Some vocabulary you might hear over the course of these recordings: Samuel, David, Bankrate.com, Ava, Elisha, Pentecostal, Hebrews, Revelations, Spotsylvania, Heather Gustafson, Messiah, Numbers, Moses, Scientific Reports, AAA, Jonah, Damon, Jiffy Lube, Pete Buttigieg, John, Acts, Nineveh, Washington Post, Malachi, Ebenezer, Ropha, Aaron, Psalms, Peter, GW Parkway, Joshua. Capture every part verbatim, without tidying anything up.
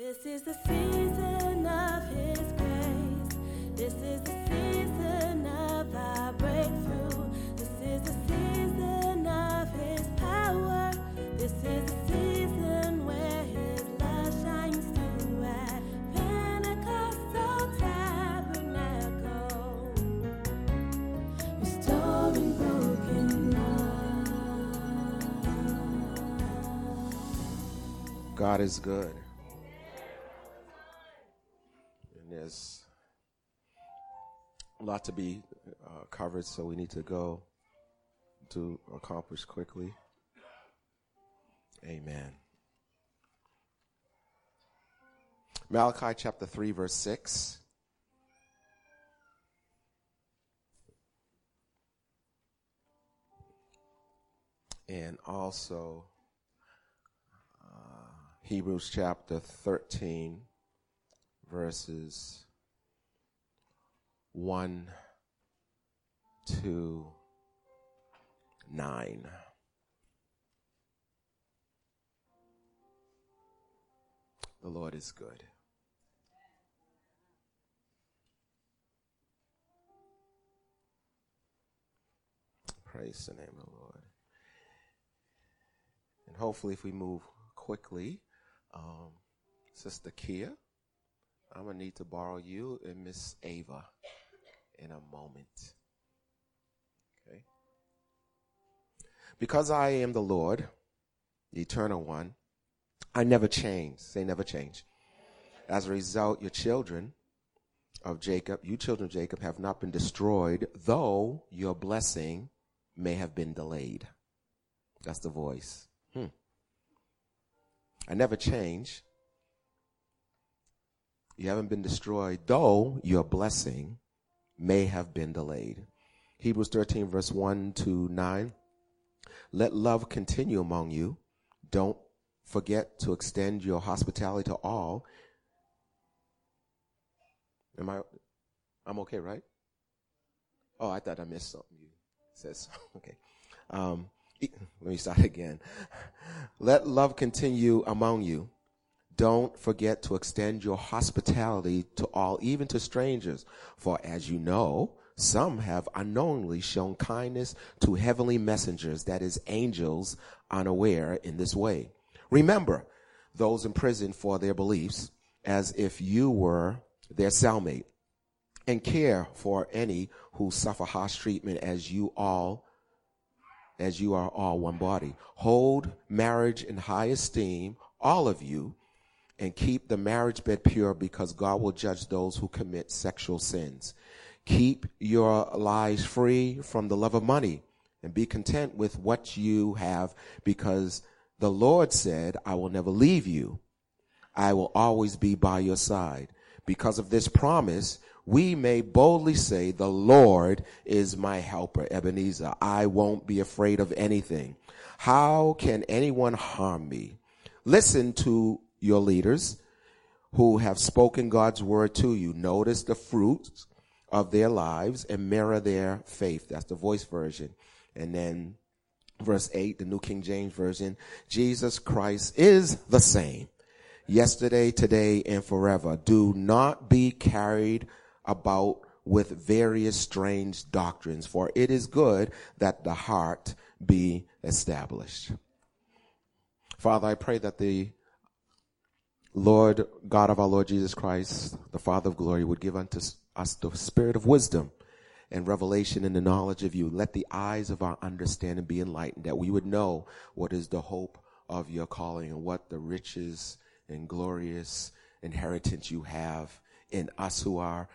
This is the season of His grace. This is the season of our breakthrough. This is the season of His power. This is the season where His love shines through at Pentecostal Tabernacle. Restoring broken love. God is good. There's a lot to be uh, covered, so we need to go to accomplish quickly. Amen. Malachi chapter three, verse six. And also uh, Hebrews chapter thirteen. Verses one to nine. The Lord is good. Praise the name of the Lord. And hopefully, if we move quickly, um, Sister Kia, I'm going to need to borrow you and Miss Ava in a moment. Okay. Because I am the Lord, the Eternal One, I never change. Say never change. As a result, your children of Jacob, you children of Jacob have not been destroyed, though your blessing may have been delayed. That's the voice. Hmm. I never change. You haven't been destroyed, though your blessing may have been delayed. Hebrews thirteen, verse one to nine. Let love continue among you. Don't forget to extend your hospitality to all. Am I, I'm okay, right? Oh, I thought I missed something. You said something. Okay. Um, let me start again. Let love continue among you. Don't forget to extend your hospitality to all, even to strangers. For as you know, some have unknowingly shown kindness to heavenly messengers, that is, angels, unaware in this way. Remember those imprisoned for their beliefs as if you were their cellmate, and care for any who suffer harsh treatment as you all, as you are all one body. Hold marriage in high esteem, all of you, and keep the marriage bed pure, because God will judge those who commit sexual sins. Keep your lives free from the love of money, and be content with what you have, because the Lord said, I will never leave you. I will always be by your side. Because of this promise, we may boldly say, the Lord is my helper, Ebenezer. I won't be afraid of anything. How can anyone harm me? Listen to your leaders who have spoken God's word to you. Notice the fruits of their lives and mirror their faith. That's the Voice version. And then verse eight, the New King James Version. Jesus Christ is the same yesterday, today, and forever. Do not be carried about with various strange doctrines, for it is good that the heart be established. Father, I pray that the Lord God of our Lord Jesus Christ, the Father of glory, would give unto us the spirit of wisdom and revelation in the knowledge of you. Let the eyes of our understanding be enlightened, that we would know what is the hope of your calling and what the riches and glorious inheritance you have in us who are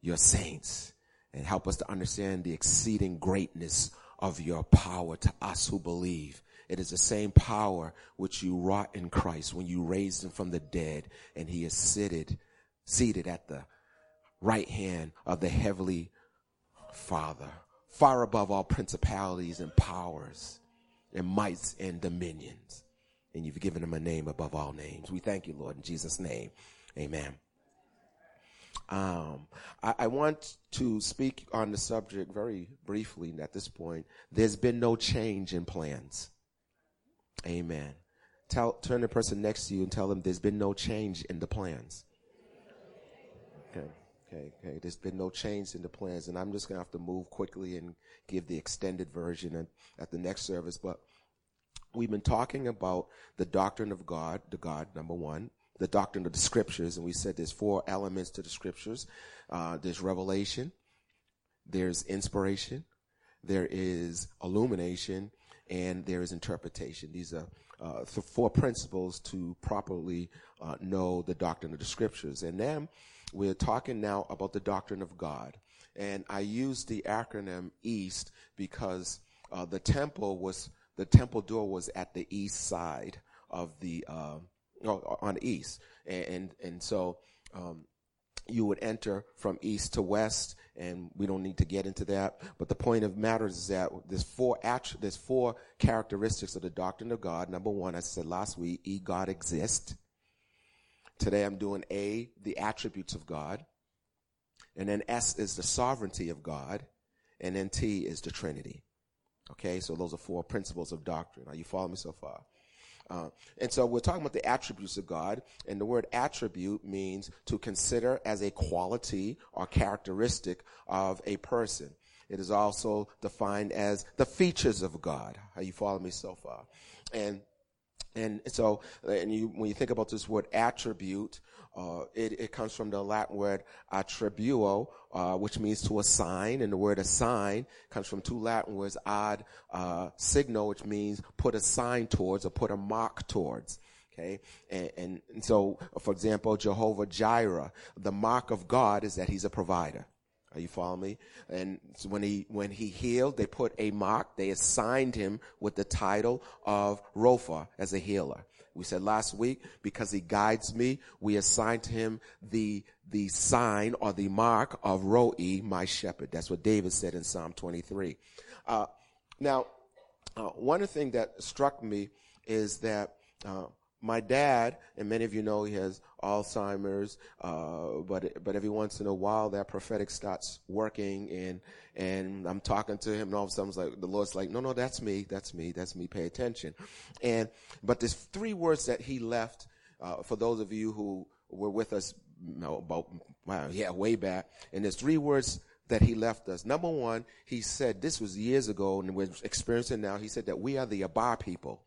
your saints. And help us to understand the exceeding greatness of your power to us who believe. It is the same power which you wrought in Christ when you raised him from the dead, and he is seated, seated at the right hand of the heavenly Father, far above all principalities and powers and mights and dominions. And you've given him a name above all names. We thank you, Lord, in Jesus' name. Amen. Um, I, I want to speak on the subject very briefly at this point. There's been no change in plans. Amen. Tell, turn to the person next to you and tell them there's been no change in the plans. Okay, okay, okay. There's been no change in the plans. And I'm just going to have to move quickly and give the extended version and at the next service. But we've been talking about the doctrine of God, the God, number one, the doctrine of the scriptures. And we said there's four elements to the scriptures. Uh, there's revelation, there's inspiration, there is illumination, and there is interpretation. These are uh, th- four principles to properly uh, know the doctrine of the scriptures. And then we're talking now about the doctrine of God. And I use the acronym EAST because uh, the temple was the temple door was at the east side of the uh, oh, on the east, and and, and so um, you would enter from east to west. And we don't need to get into that. But the point of matters is that there's four atri- there's four characteristics of the doctrine of God. Number one, I said last week, E, God exists. Today I'm doing A, the attributes of God. And then S is the sovereignty of God. And then T is the Trinity. Okay, so those are four principles of doctrine. Are you following me so far? Uh, and so we're talking about the attributes of God, and the word attribute means to consider as a quality or characteristic of a person. It is also defined as the features of God. Are you following me so far? And and so and you, when you think about this word attribute, uh, it, it comes from the Latin word attribuo, uh, which means to assign, and the word assign comes from two Latin words, ad uh, signo, which means put a sign towards or put a mark towards. Okay, and, and, and so, for example, Jehovah Jireh, the mark of God is that He's a provider. Are you following me? And so when he when he healed, they put a mark. They assigned him with the title of Ropha as a healer. We said last week, because he guides me, we assigned to him the the sign or the mark of Roi, my shepherd. That's what David said in Psalm twenty-three. Uh, now, uh, one thing that struck me is that uh, my dad, and many of you know he has Alzheimer's, uh, but but every once in a while that prophetic starts working, and and I'm talking to him, and all of a sudden like the Lord's like, no, no, that's me, that's me, that's me. Pay attention. And but there's three words that he left uh, for those of you who were with us, you know, about wow, yeah, way back. And there's three words that he left us. Number one, he said this was years ago, and we're experiencing now. He said that we are the Abba people.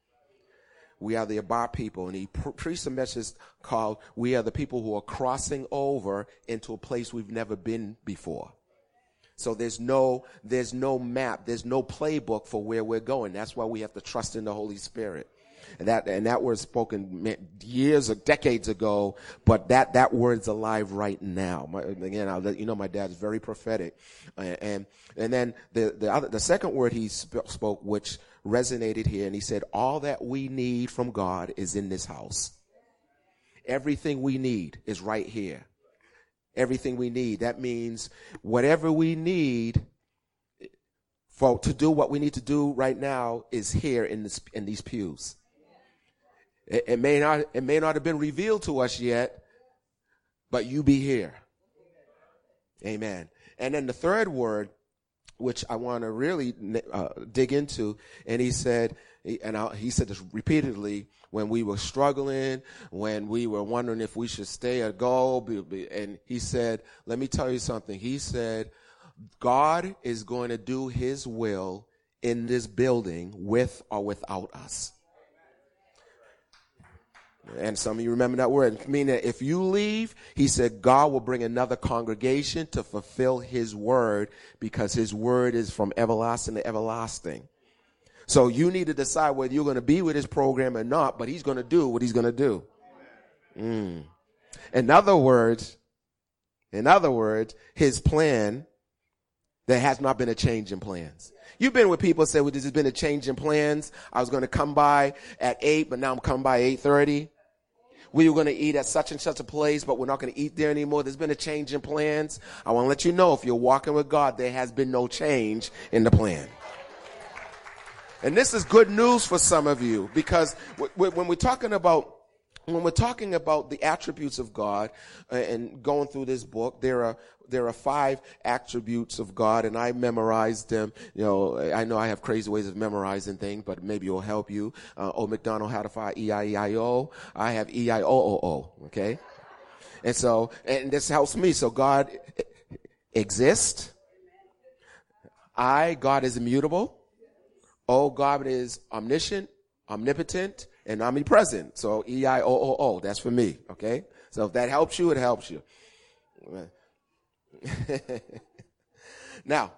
We are the Abba people. And he pre- preached a message called, we are the people who are crossing over into a place we've never been before. So there's no, there's no map. There's no playbook for where we're going. That's why we have to trust in the Holy Spirit. And that, and that word spoken years or decades ago, but that, that word's alive right now. My, again, I'll let you know my dad's very prophetic. And, and, and then the, the other, the second word he sp- spoke, which resonated here, and he said, all that we need from God is in this house. Everything we need is right here. Everything we need. That means whatever we need for, to do what we need to do right now is here in this, in these pews. It, it may not, it may not have been revealed to us yet, but you be here. Amen. And then the third word, which I want to really uh, dig into, and he said, and I, he said this repeatedly when we were struggling, when we were wondering if we should stay or go, and he said, let me tell you something. He said, God is going to do his will in this building with or without us. And some of you remember that word, meaning that if you leave, he said, God will bring another congregation to fulfill his word, because his word is from everlasting to everlasting. So you need to decide whether you're going to be with his program or not, but he's going to do what he's going to do. Mm. In other words, in other words, his plan, there has not been a change in plans. You've been with people who say, well, there's been a change in plans. I was going to come by at eight, but now I'm coming by eight thirty. We were going to eat at such and such a place, but we're not going to eat there anymore. There's been a change in plans. I want to let you know, if you're walking with God, there has been no change in the plan. And this is good news for some of you, because w- w- when we're talking about when we're talking about the attributes of God uh, and going through this book, there are there are five attributes of God, and I memorized them. You know, I know I have crazy ways of memorizing things, but maybe it'll help you. Uh, oh, McDonald had to find E I E I O. I have E I O O O, okay? And so, and this helps me. So God exists. I, God is immutable. O, God is omniscient, omnipotent, and omnipresent. So E I O O O, that's for me, okay? So if that helps you, it helps you. Now,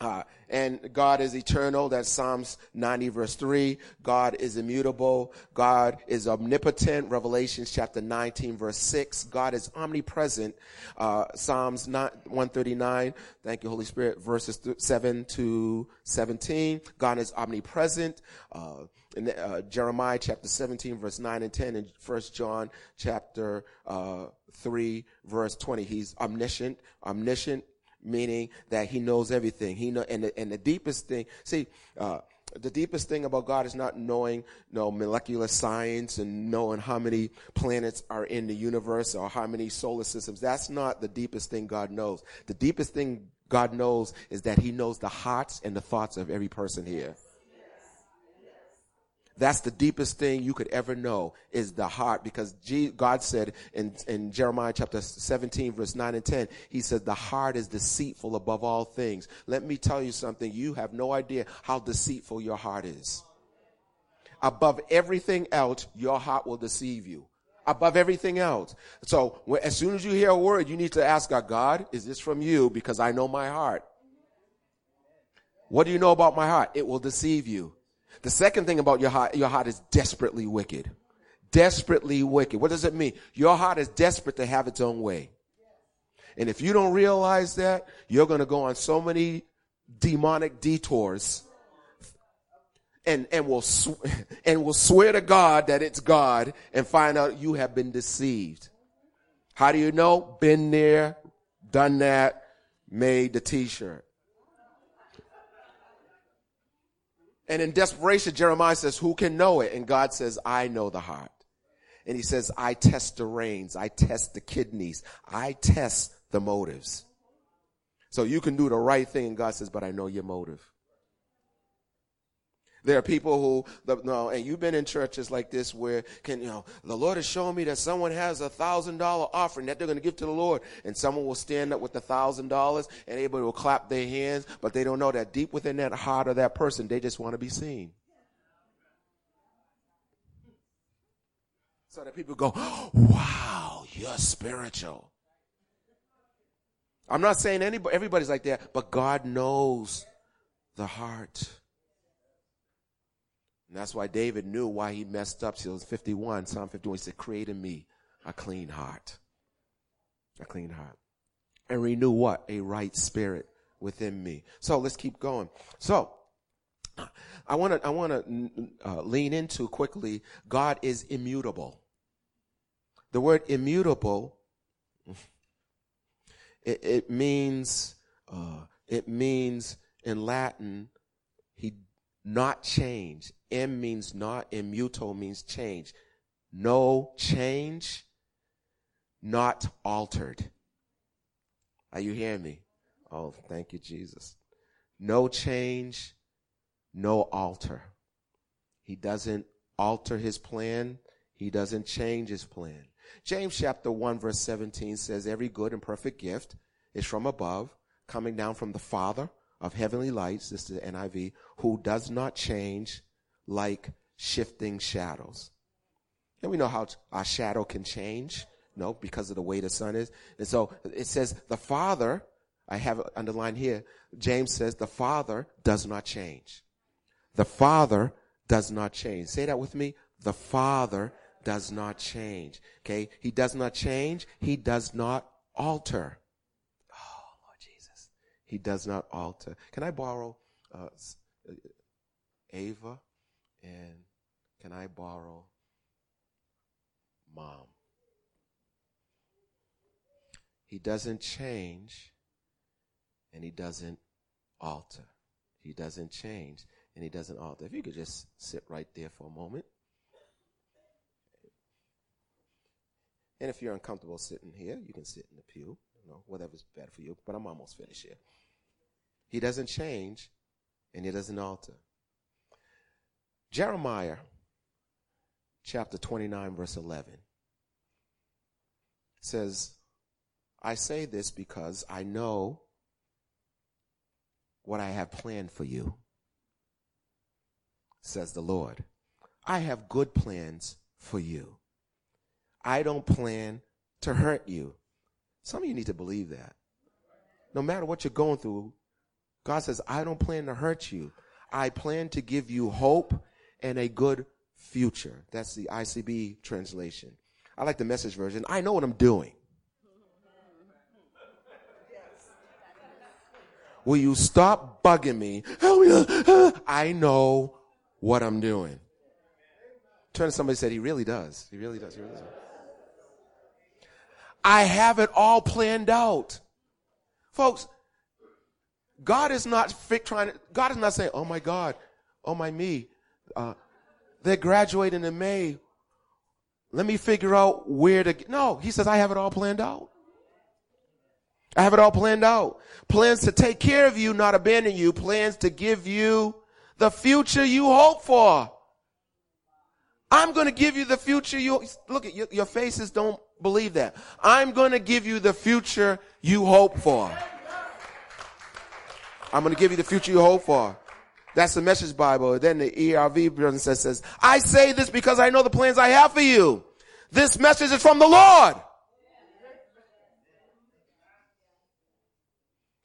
uh, and God is eternal. That's Psalms ninety, verse three. God is immutable. God is omnipotent. Revelations chapter nineteen, verse six. God is omnipresent. Uh, Psalms one thirty-nine. Thank you, Holy Spirit. Verses seven to seventeen. God is omnipresent. Uh, In, uh, Jeremiah chapter seventeen, verse nine and ten, and First John chapter uh, three, verse twenty. He's omniscient, omniscient, meaning that he knows everything. He know, and the, and the deepest thing, see, uh, the deepest thing about God is not knowing, you know, molecular science and knowing how many planets are in the universe or how many solar systems. That's not the deepest thing God knows. The deepest thing God knows is that he knows the hearts and the thoughts of every person here. That's the deepest thing you could ever know, is the heart, because G, God said in, in Jeremiah chapter seventeen, verse nine and ten, he said, the heart is deceitful above all things. Let me tell you something. You have no idea how deceitful your heart is. Above everything else, your heart will deceive you. Above everything else. So when, as soon as you hear a word, you need to ask God, God, is this from you? Because I know my heart. What do you know about my heart? It will deceive you. The second thing about your heart, your heart is desperately wicked. Desperately wicked. What does it mean? Your heart is desperate to have its own way. And if you don't realize that, you're going to go on so many demonic detours and, and will sw- and will swear to God that it's God and find out you have been deceived. How do you know? Been there, done that, made the t-shirt. And in desperation, Jeremiah says, who can know it? And God says, I know the heart. And he says, I test the reins. I test the kidneys. I test the motives. So you can do the right thing. And God says, but I know your motive. There are people who, the, no, and you've been in churches like this where can, you know, the Lord has shown me that someone has a thousand dollar offering that they're going to give to the Lord. And someone will stand up with the thousand dollars and everybody will clap their hands, but they don't know that deep within that heart of that person, they just want to be seen. So that people go, oh, wow, you're spiritual. I'm not saying anybody, everybody's like that, but God knows the heart. And that's why David knew why he messed up. He was fifty-one, Psalm fifty-one. He said, create in me a clean heart. A clean heart. And renew what? A right spirit within me. So let's keep going. So I want to I want to uh, lean into quickly, God is immutable. The word immutable, it, it means, uh, it means in Latin, he not change. M means not, immuto means change. No change, not altered. Are you hearing me? Oh, thank you, Jesus. No change, no alter. He doesn't alter his plan. He doesn't change his plan. James chapter one, verse seventeen says, every good and perfect gift is from above, coming down from the Father of heavenly lights, this is the N I V, who does not change like shifting shadows. And we know how our shadow can change, no, because of the way the sun is. And so it says the Father, I have it underlined here, James says the Father does not change. The Father does not change. Say that with me. The Father does not change. Okay? He does not change. He does not alter. He does not alter. Can I borrow uh, Ava? And can I borrow Mom? He doesn't change and he doesn't alter. He doesn't change and he doesn't alter. If you could just sit right there for a moment. And if you're uncomfortable sitting here, you can sit in the pew, you know, whatever's better for you. But I'm almost finished here. He doesn't change, and he doesn't alter. Jeremiah, chapter twenty-nine, verse eleven, says, I say this because I know what I have planned for you, says the Lord. I have good plans for you. I don't plan to hurt you. Some of you need to believe that. No matter what you're going through, God says, I don't plan to hurt you. I plan to give you hope and a good future. That's the I C B translation. I like the Message version. I know what I'm doing. Will you stop bugging me? I know what I'm doing. Turn to somebody and said, he really does. He really does. He really does. I have it all planned out. Folks, God is not fit trying to, God is not saying, oh my God, oh my me. Uh, they're graduating in May. Let me figure out where to, no, he says, I have it all planned out. I have it all planned out. Plans to take care of you, not abandon you. Plans to give you the future you hope for. I'm going to give you the future you, look at your, your faces don't believe that. I'm going to give you the future you hope for. I'm going to give you the future you hope for. That's the Message Bible. Then the E R V version says, says, I say this because I know the plans I have for you. This message is from the Lord.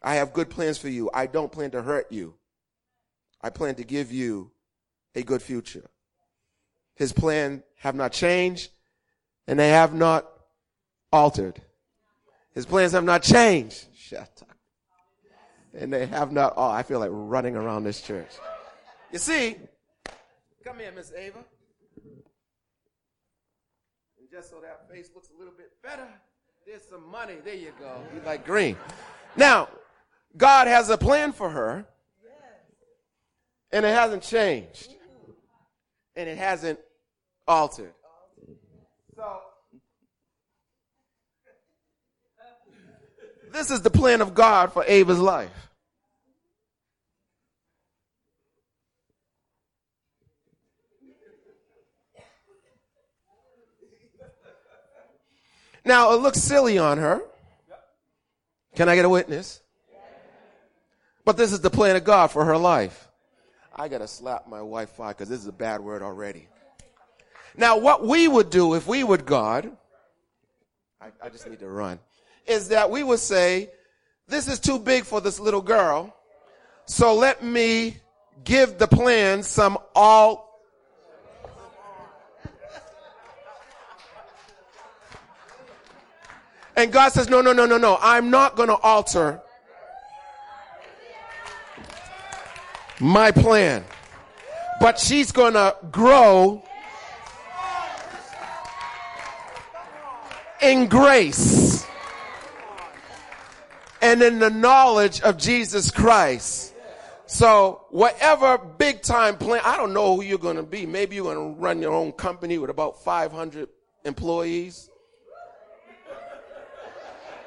I have good plans for you. I don't plan to hurt you. I plan to give you a good future. His plan have not changed, and they have not altered. His plans have not changed. Shut up. And they have not all. I feel like running around this church. You see, come here, Miss Ava. And just so that face looks a little bit better, there's some money. There you go. You like green. Now, God has a plan for her, and it hasn't changed, and it hasn't altered. So, this is the plan of God for Ava's life. Now, it looks silly on her. Can I get a witness? But this is the plan of God for her life. I got to slap my Wi-Fi because this is a bad word already. Now, what we would do if we would God, I, I just need to run, is that we would say, this is too big for this little girl, so let me give the plan some all. And God says, no, no, no, no, no. I'm not going to alter my plan. But she's going to grow in grace and in the knowledge of Jesus Christ. So whatever big time plan, I don't know who you're going to be. Maybe you're going to run your own company with about five hundred employees.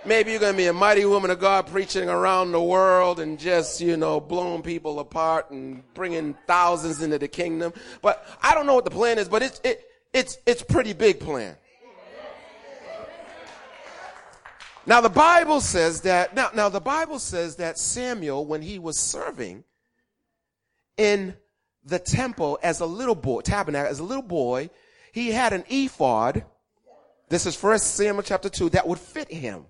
Maybe you're going to be a mighty woman of God preaching around the world and just, you know, blowing people apart and bringing thousands into the kingdom. But I don't know what the plan is, but it's, it, it's, it's pretty big plan. Now the Bible says that, now, now the Bible says that Samuel, when he was serving in the temple as a little boy, tabernacle, as a little boy, he had an ephod. This is First Samuel chapter two that would fit him.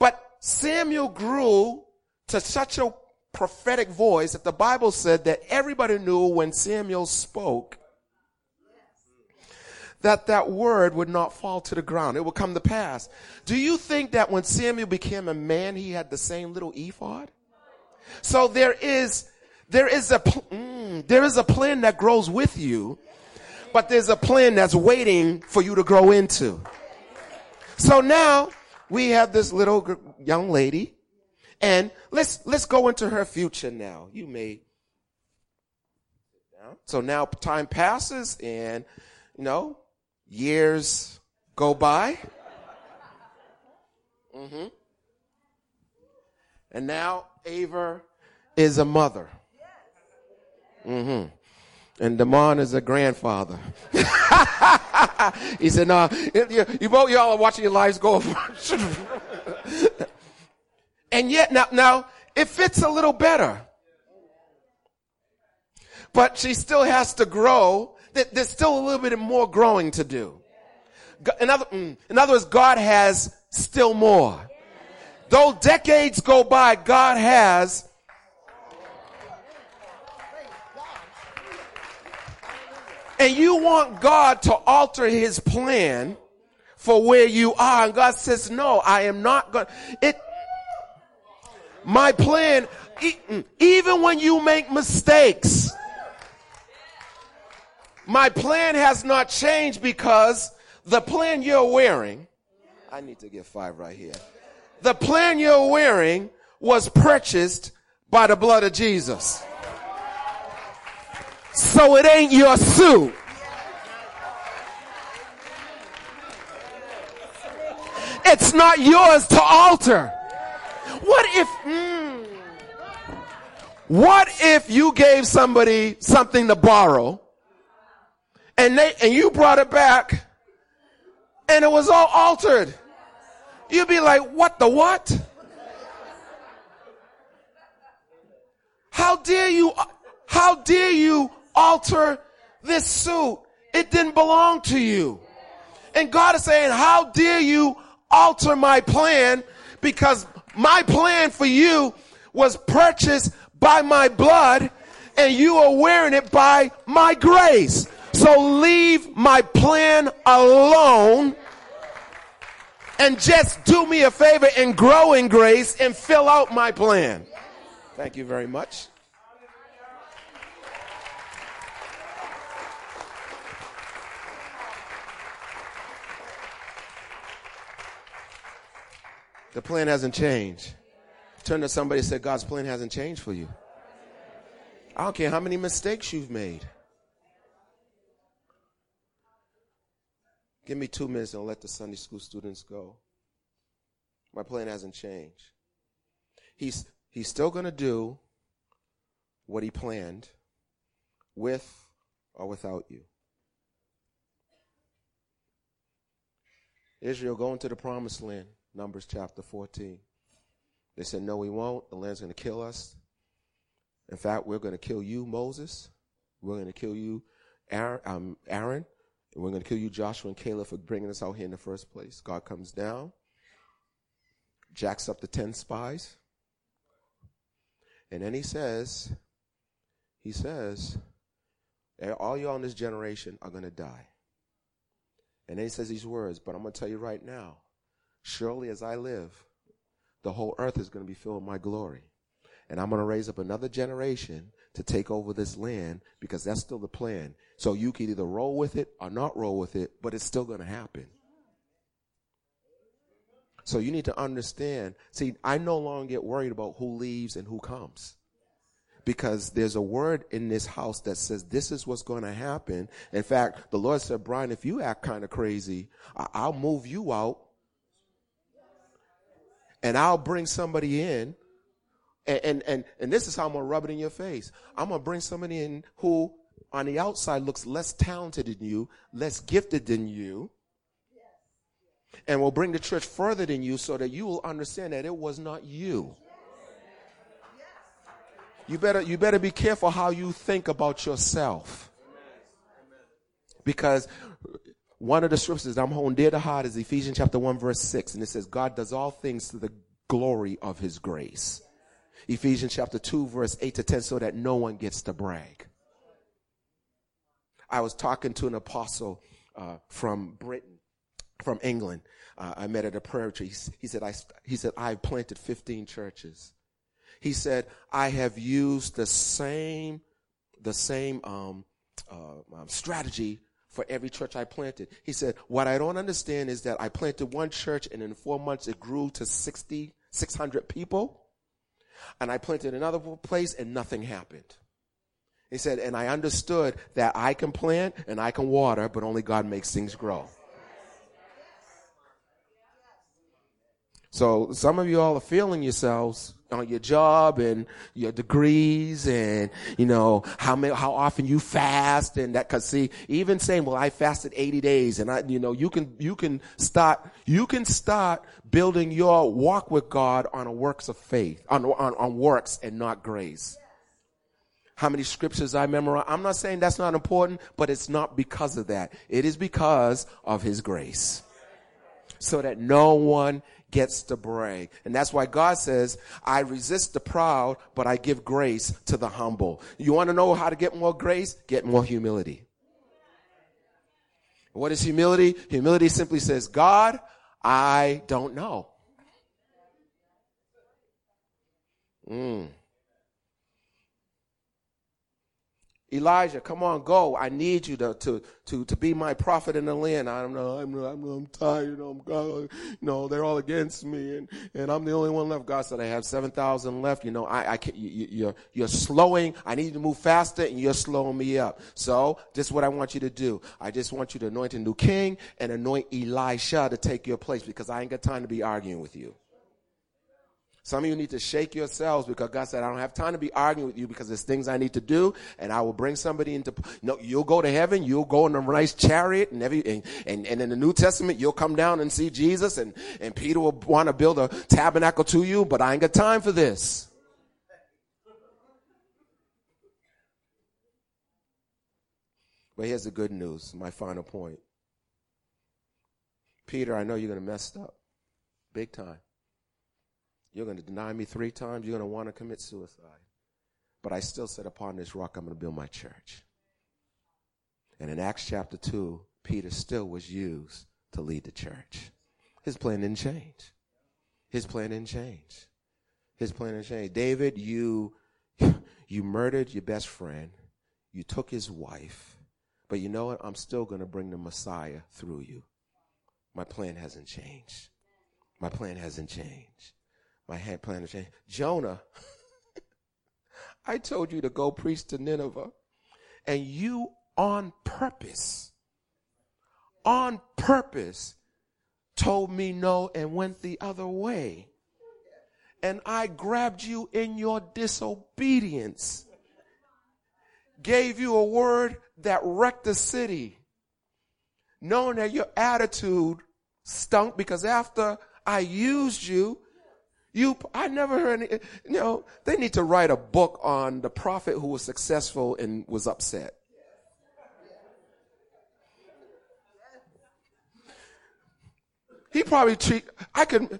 But Samuel grew to such a prophetic voice that the Bible said that everybody knew when Samuel spoke that that word would not fall to the ground. It would come to pass. Do you think that when Samuel became a man, he had the same little ephod? So there is, there is a, mm, there is a plan that grows with you, but there's a plan that's waiting for you to grow into. So now, we have this little young lady, and let's let's go into her future now. You may. So now time passes, and you know, years go by. Mm-hmm. And now Ava is a mother. Mm-hmm. And Damon is a grandfather. He said, "No, nah, you both y'all are watching your lives go." And yet, now, now it fits a little better. But she still has to grow. There's still a little bit more growing to do. In other, in other words, God has still more. Though decades go by, God has. And you want God to alter his plan for where you are. And God says, no, I am not going. It, my plan, even when you make mistakes, my plan has not changed, because the plan you're wearing, I need to get five right here. The plan you're wearing was purchased by the blood of Jesus. So it ain't your suit. It's not yours to alter. What if, mm, what if you gave somebody something to borrow and they, and you brought it back and it was all altered? You'd be like, what the what? How dare you, how dare you alter this suit? It didn't belong to you. And God is saying, how dare you alter my plan, because my plan for you was purchased by my blood and you are wearing it by my grace. So leave my plan alone and just do me a favor and grow in grace and fill out my plan. Thank you very much. The plan hasn't changed. Turn to somebody and say, God's plan hasn't changed for you. I don't care how many mistakes you've made. Give me two minutes and let the Sunday school students go. My plan hasn't changed. He's, he's still going to do what he planned, with or without you. Israel going to the promised land. Numbers chapter fourteen. They said, no, we won't. The land's going to kill us. In fact, we're going to kill you, Moses. We're going to kill you, Aaron. Um, Aaron. And we're going to kill you, Joshua and Caleb, for bringing us out here in the first place. God comes down, jacks up the ten spies. And then he says, he says, all y'all in this generation are going to die. And then he says these words, but I'm going to tell you right now, surely as I live, the whole earth is going to be filled with my glory. And I'm going to raise up another generation to take over this land, because that's still the plan. So you can either roll with it or not roll with it, but it's still going to happen. So you need to understand. See, I no longer get worried about who leaves and who comes, because there's a word in this house that says this is what's going to happen. In fact, the Lord said, Brian, if you act kind of crazy, I- I'll move you out. And I'll bring somebody in, and, and, and, and this is how I'm going to rub it in your face. I'm going to bring somebody in who on the outside looks less talented than you, less gifted than you, and will bring the church further than you, so that you will understand that it was not you. You better, you better be careful how you think about yourself. Because one of the scriptures that I'm holding dear to heart is Ephesians chapter one, verse six. And it says, God does all things to the glory of his grace. Ephesians chapter two, verse eight to ten, so that no one gets to brag. I was talking to an apostle uh, from Britain, from England. Uh, I met at a prayer tree. He, he said, I, he said, I've planted fifteen churches. He said, I have used the same, the same um, uh, um, strategy for every church I planted. He said, what I don't understand is that I planted one church and in four months it grew to sixty, six hundred people. And I planted another place and nothing happened. He said, and I understood that I can plant and I can water, but only God makes things grow. So some of you all are feeling yourselves on your job and your degrees and, you know, how many, how often you fast and that. Cause see, even saying, well, I fasted eighty days and I, you know, you can, you can start, you can start building your walk with God on a works of faith, on, on, on works and not grace. How many scriptures I memorize. I'm not saying that's not important, but it's not because of that. It is because of his grace. So that no one gets to brag. And that's why God says, I resist the proud, but I give grace to the humble. You want to know how to get more grace? Get more humility. What is humility? Humility simply says, God, I don't know. Mm. Elijah, come on, go. I need you to, to, to, to be my prophet in the land. I don't know. I'm, I'm, I'm tired. I'm, God, you know, they're all against me and, and I'm the only one left. God said, I have seven thousand left. You know, I, I can't, you, you're, you're slowing. I need you to move faster and you're slowing me up. So this is what I want you to do. I just want you to anoint a new king and anoint Elisha to take your place because I ain't got time to be arguing with you. Some of you need to shake yourselves because God said, I don't have time to be arguing with you because there's things I need to do and I will bring somebody into, no, you'll go to heaven, you'll go in a nice chariot and every, and, and, and in the New Testament, you'll come down and see Jesus and, and Peter will want to build a tabernacle to you, but I ain't got time for this. But here's the good news, my final point. Peter, I know you're going to mess up big time. You're going to deny me three times. You're going to want to commit suicide. But I still said upon this rock, I'm going to build my church. And in Acts chapter two, Peter still was used to lead the church. His plan didn't change. His plan didn't change. His plan didn't change. David, you, you murdered your best friend. You took his wife. But you know what? I'm still going to bring the Messiah through you. My plan hasn't changed. My plan hasn't changed. My hand plan to change. Jonah, I told you to go preach to Nineveh, and you on purpose, on purpose, told me no and went the other way. And I grabbed you in your disobedience, gave you a word that wrecked the city, knowing that your attitude stunk because after I used you, You, I never heard any, you know, they need to write a book on the prophet who was successful and was upset. He probably treat, I could,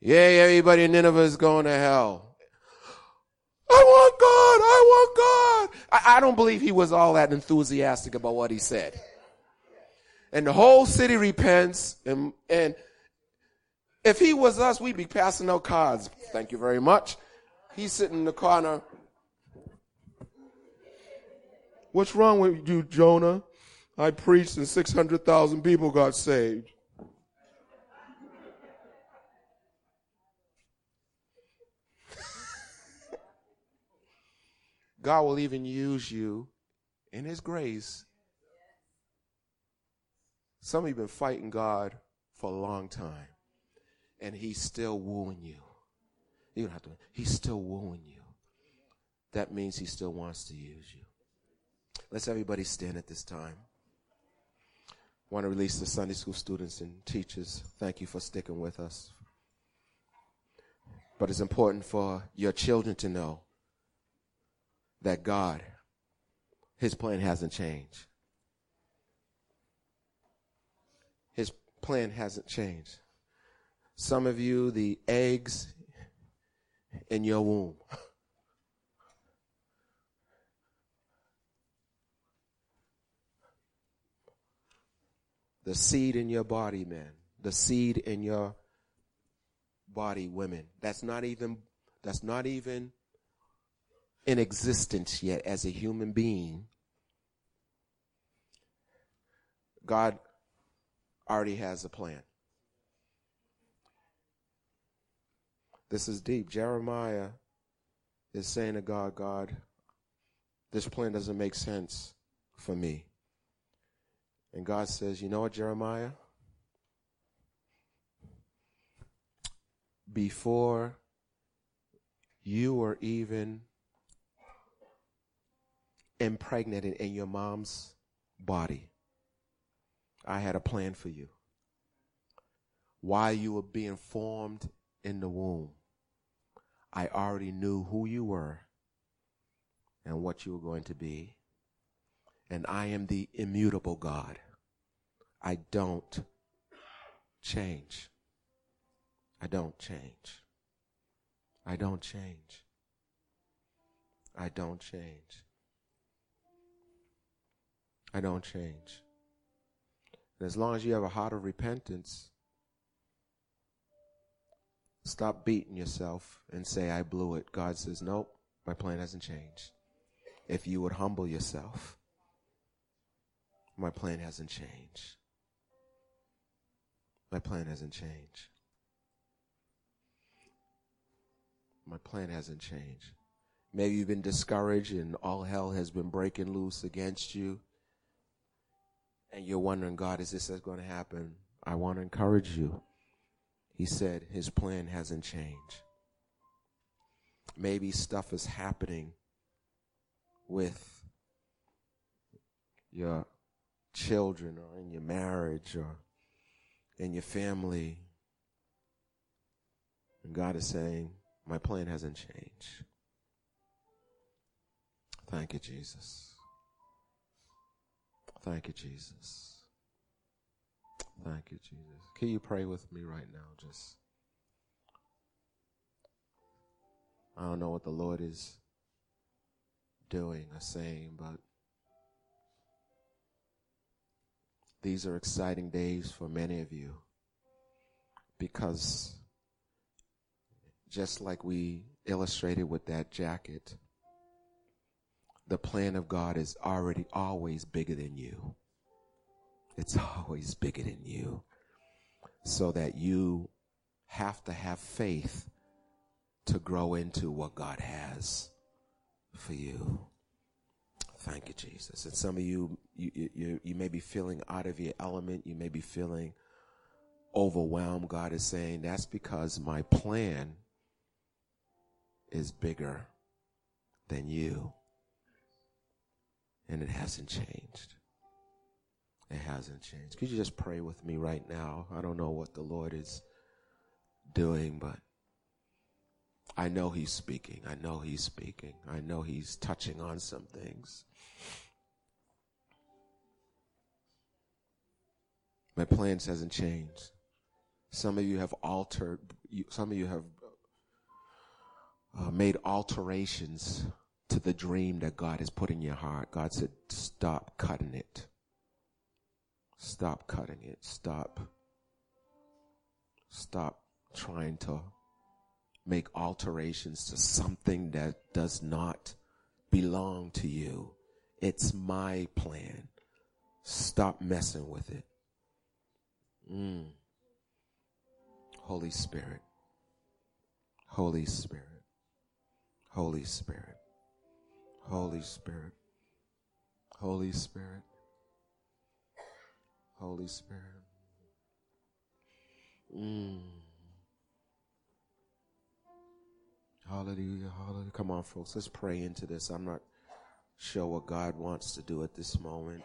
yeah, everybody in Nineveh is going to hell. I want God, I want God. I, I don't believe he was all that enthusiastic about what he said. And the whole city repents and, and, if he was us, we'd be passing out cards. Thank you very much. He's sitting in the corner. What's wrong with you, Jonah? I preached and six hundred thousand people got saved. God will even use you in his grace. Some of you have been fighting God for a long time. And he's still wooing you. You don't have to. He's still wooing you. That means he still wants to use you. Let's everybody stand at this time. I want to release the Sunday school students and teachers. Thank you for sticking with us. But it's important for your children to know that God, his plan hasn't changed. His plan hasn't changed. Some of you, the eggs in your womb. The seed in your body, man. The seed in your body, women. That's not even, that's not even in existence yet as a human being. God already has a plan. This is deep. Jeremiah is saying to God, God, this plan doesn't make sense for me. And God says, you know what, Jeremiah? before you were even impregnated in your mom's body, I had a plan for you. While you were being formed in the womb, I already knew who you were and what you were going to be. And I am the immutable God. I don't change. I don't change. I don't change. I don't change. I don't change. And as long as you have a heart of repentance, stop beating yourself and say, I blew it. God says, nope, my plan hasn't changed. If you would humble yourself, my plan hasn't changed. My plan hasn't changed. My plan hasn't changed. Maybe you've been discouraged and all hell has been breaking loose against you. And you're wondering, God, is this going to happen? I want to encourage you. He said his plan hasn't changed. Maybe stuff is happening with your children or in your marriage or in your family. And God is saying, my plan hasn't changed. Thank you, Jesus. Thank you, Jesus. Thank you, Jesus. Can you pray with me right now? Just, I don't know what the Lord is doing or saying, but these are exciting days for many of you, because just like we illustrated with that jacket, the plan of God is already always bigger than you. It's always bigger than you. So that you have to have faith to grow into what God has for you. Thank you, Jesus. And some of you, you, you, you may be feeling out of your element. You may be feeling overwhelmed. God is saying, that's because my plan is bigger than you. And it hasn't changed. It hasn't changed. Could you just pray with me right now? I don't know what the Lord is doing, but I know he's speaking. I know he's speaking. I know he's touching on some things. My plans hasn't changed. Some of you have altered. Some of you have uh, made alterations to the dream that God has put in your heart. God said, stop cutting it. Stop cutting it. Stop. Stop trying to make alterations to something that does not belong to you. It's my plan. Stop messing with it. Mm. Holy Spirit. Holy Spirit. Holy Spirit. Holy Spirit. Holy Spirit. Holy Spirit. Mm. Hallelujah, hallelujah. Come on, folks, let's pray into this. I'm not sure what God wants to do at this moment.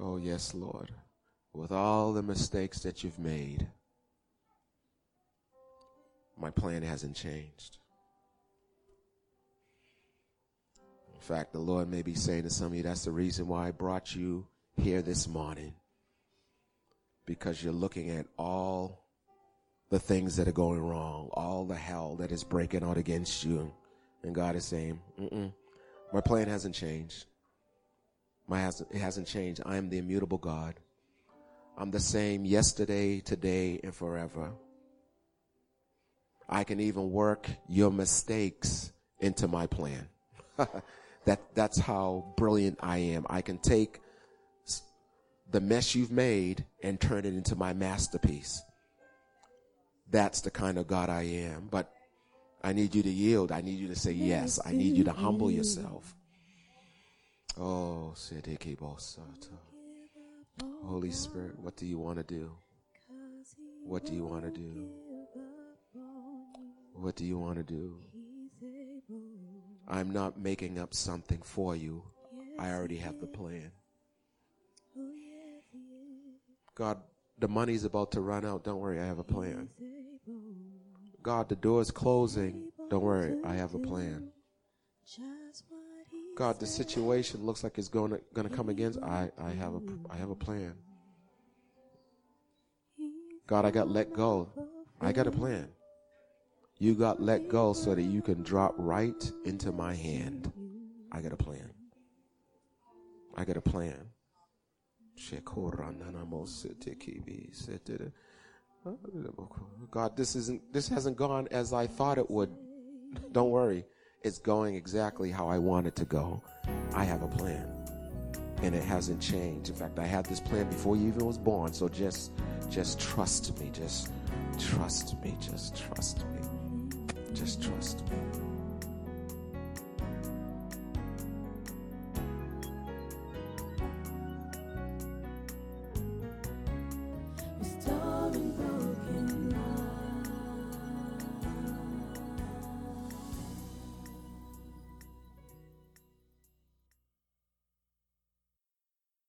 Oh, yes, Lord. With all the mistakes that you've made, my plan hasn't changed. In fact, the Lord may be saying to some of you, that's the reason why I brought you here this morning. Because you're looking at all the things that are going wrong, all the hell that is breaking out against you. And God is saying, mm-mm, my plan hasn't changed. My hasn't, it hasn't changed. I am the immutable God. I'm the same yesterday, today, and forever. I can even work your mistakes into my plan. that that's how brilliant I am. I can take the mess you've made and turn it into my masterpiece. That's the kind of God I am. But I need you to yield. I need you to say yes. I need you to humble yourself. Oh, Holy Spirit, what do you want to do? What do you want to do? What do you want to do? I'm not making up something for you. I already have the plan. God, the money's about to run out. Don't worry, I have a plan. God, the door's closing. Don't worry, I have a plan. God, the situation looks like it's going to going to come against. I I have a I have a plan. God, I got let go. I got a plan. You got let go so that you can drop right into my hand. I got a plan. I got a plan. God, this isn't. This hasn't gone as I thought it would. Don't worry, it's going exactly how I want it to go. I have a plan, and it hasn't changed. In fact, I had this plan before you even was born. So just, just trust me. Just trust me. Just trust me. Just trust me.